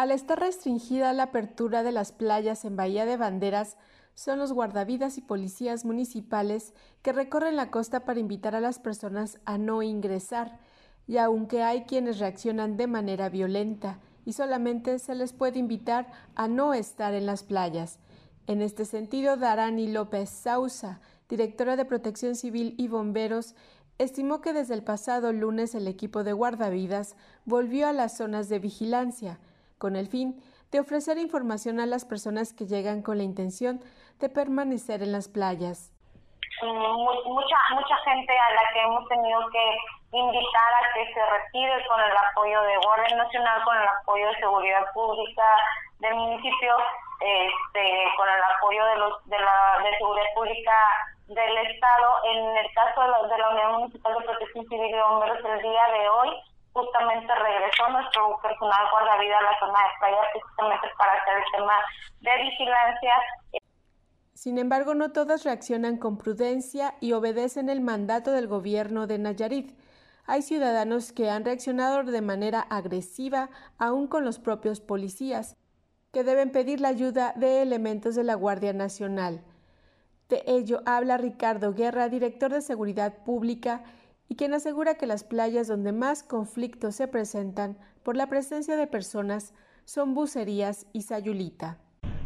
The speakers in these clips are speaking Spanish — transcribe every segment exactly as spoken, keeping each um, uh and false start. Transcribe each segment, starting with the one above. Al estar restringida la apertura de las playas en Bahía de Banderas, son los guardavidas y policías municipales que recorren la costa para invitar a las personas a no ingresar, y aunque hay quienes reaccionan de manera violenta y solamente se les puede invitar a no estar en las playas. En este sentido, Darani López Sausa, directora de Protección Civil y Bomberos, estimó que desde el pasado lunes el equipo de guardavidas volvió a las zonas de vigilancia, con el fin de ofrecer información a las personas que llegan con la intención de permanecer en las playas. Mucha, mucha gente a la que hemos tenido que invitar a que se retire con el apoyo de Guardia Nacional, con el apoyo de Seguridad Pública del municipio, este, con el apoyo de los de la de Seguridad Pública del Estado. En el caso de la, de la Unión Municipal de Protección Civil y Bomberos, el día de hoy justamente regresó nuestro personal guardavida a la zona de playa precisamente para hacer el tema de vigilancia. Sin embargo, no todas reaccionan con prudencia y obedecen el mandato del gobierno de Nayarit. Hay ciudadanos que han reaccionado de manera agresiva, aún con los propios policías, que deben pedir la ayuda de elementos de la Guardia Nacional. De ello habla Ricardo Guerra, director de Seguridad Pública, y quien asegura que las playas donde más conflictos se presentan por la presencia de personas son Bucerías y Sayulita.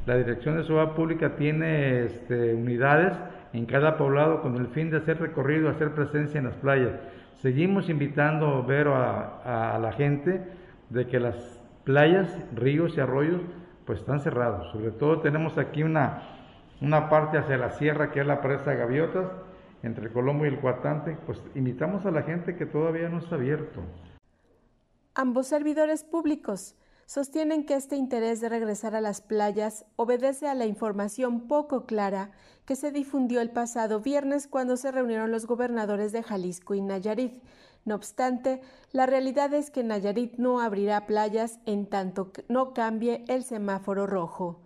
La Dirección de Seguridad Pública tiene este, unidades en cada poblado con el fin de hacer recorrido, hacer presencia en las playas. Seguimos invitando a ver a, a la gente de que las playas, ríos y arroyos pues están cerrados. Sobre todo tenemos aquí una, una parte hacia la sierra que es la presa Gaviotas, entre el Colomo y el Cuatante, pues invitamos a la gente que todavía no está abierto. Ambos servidores públicos sostienen que este interés de regresar a las playas obedece a la información poco clara que se difundió el pasado viernes cuando se reunieron los gobernadores de Jalisco y Nayarit. No obstante, la realidad es que Nayarit no abrirá playas en tanto no cambie el semáforo rojo.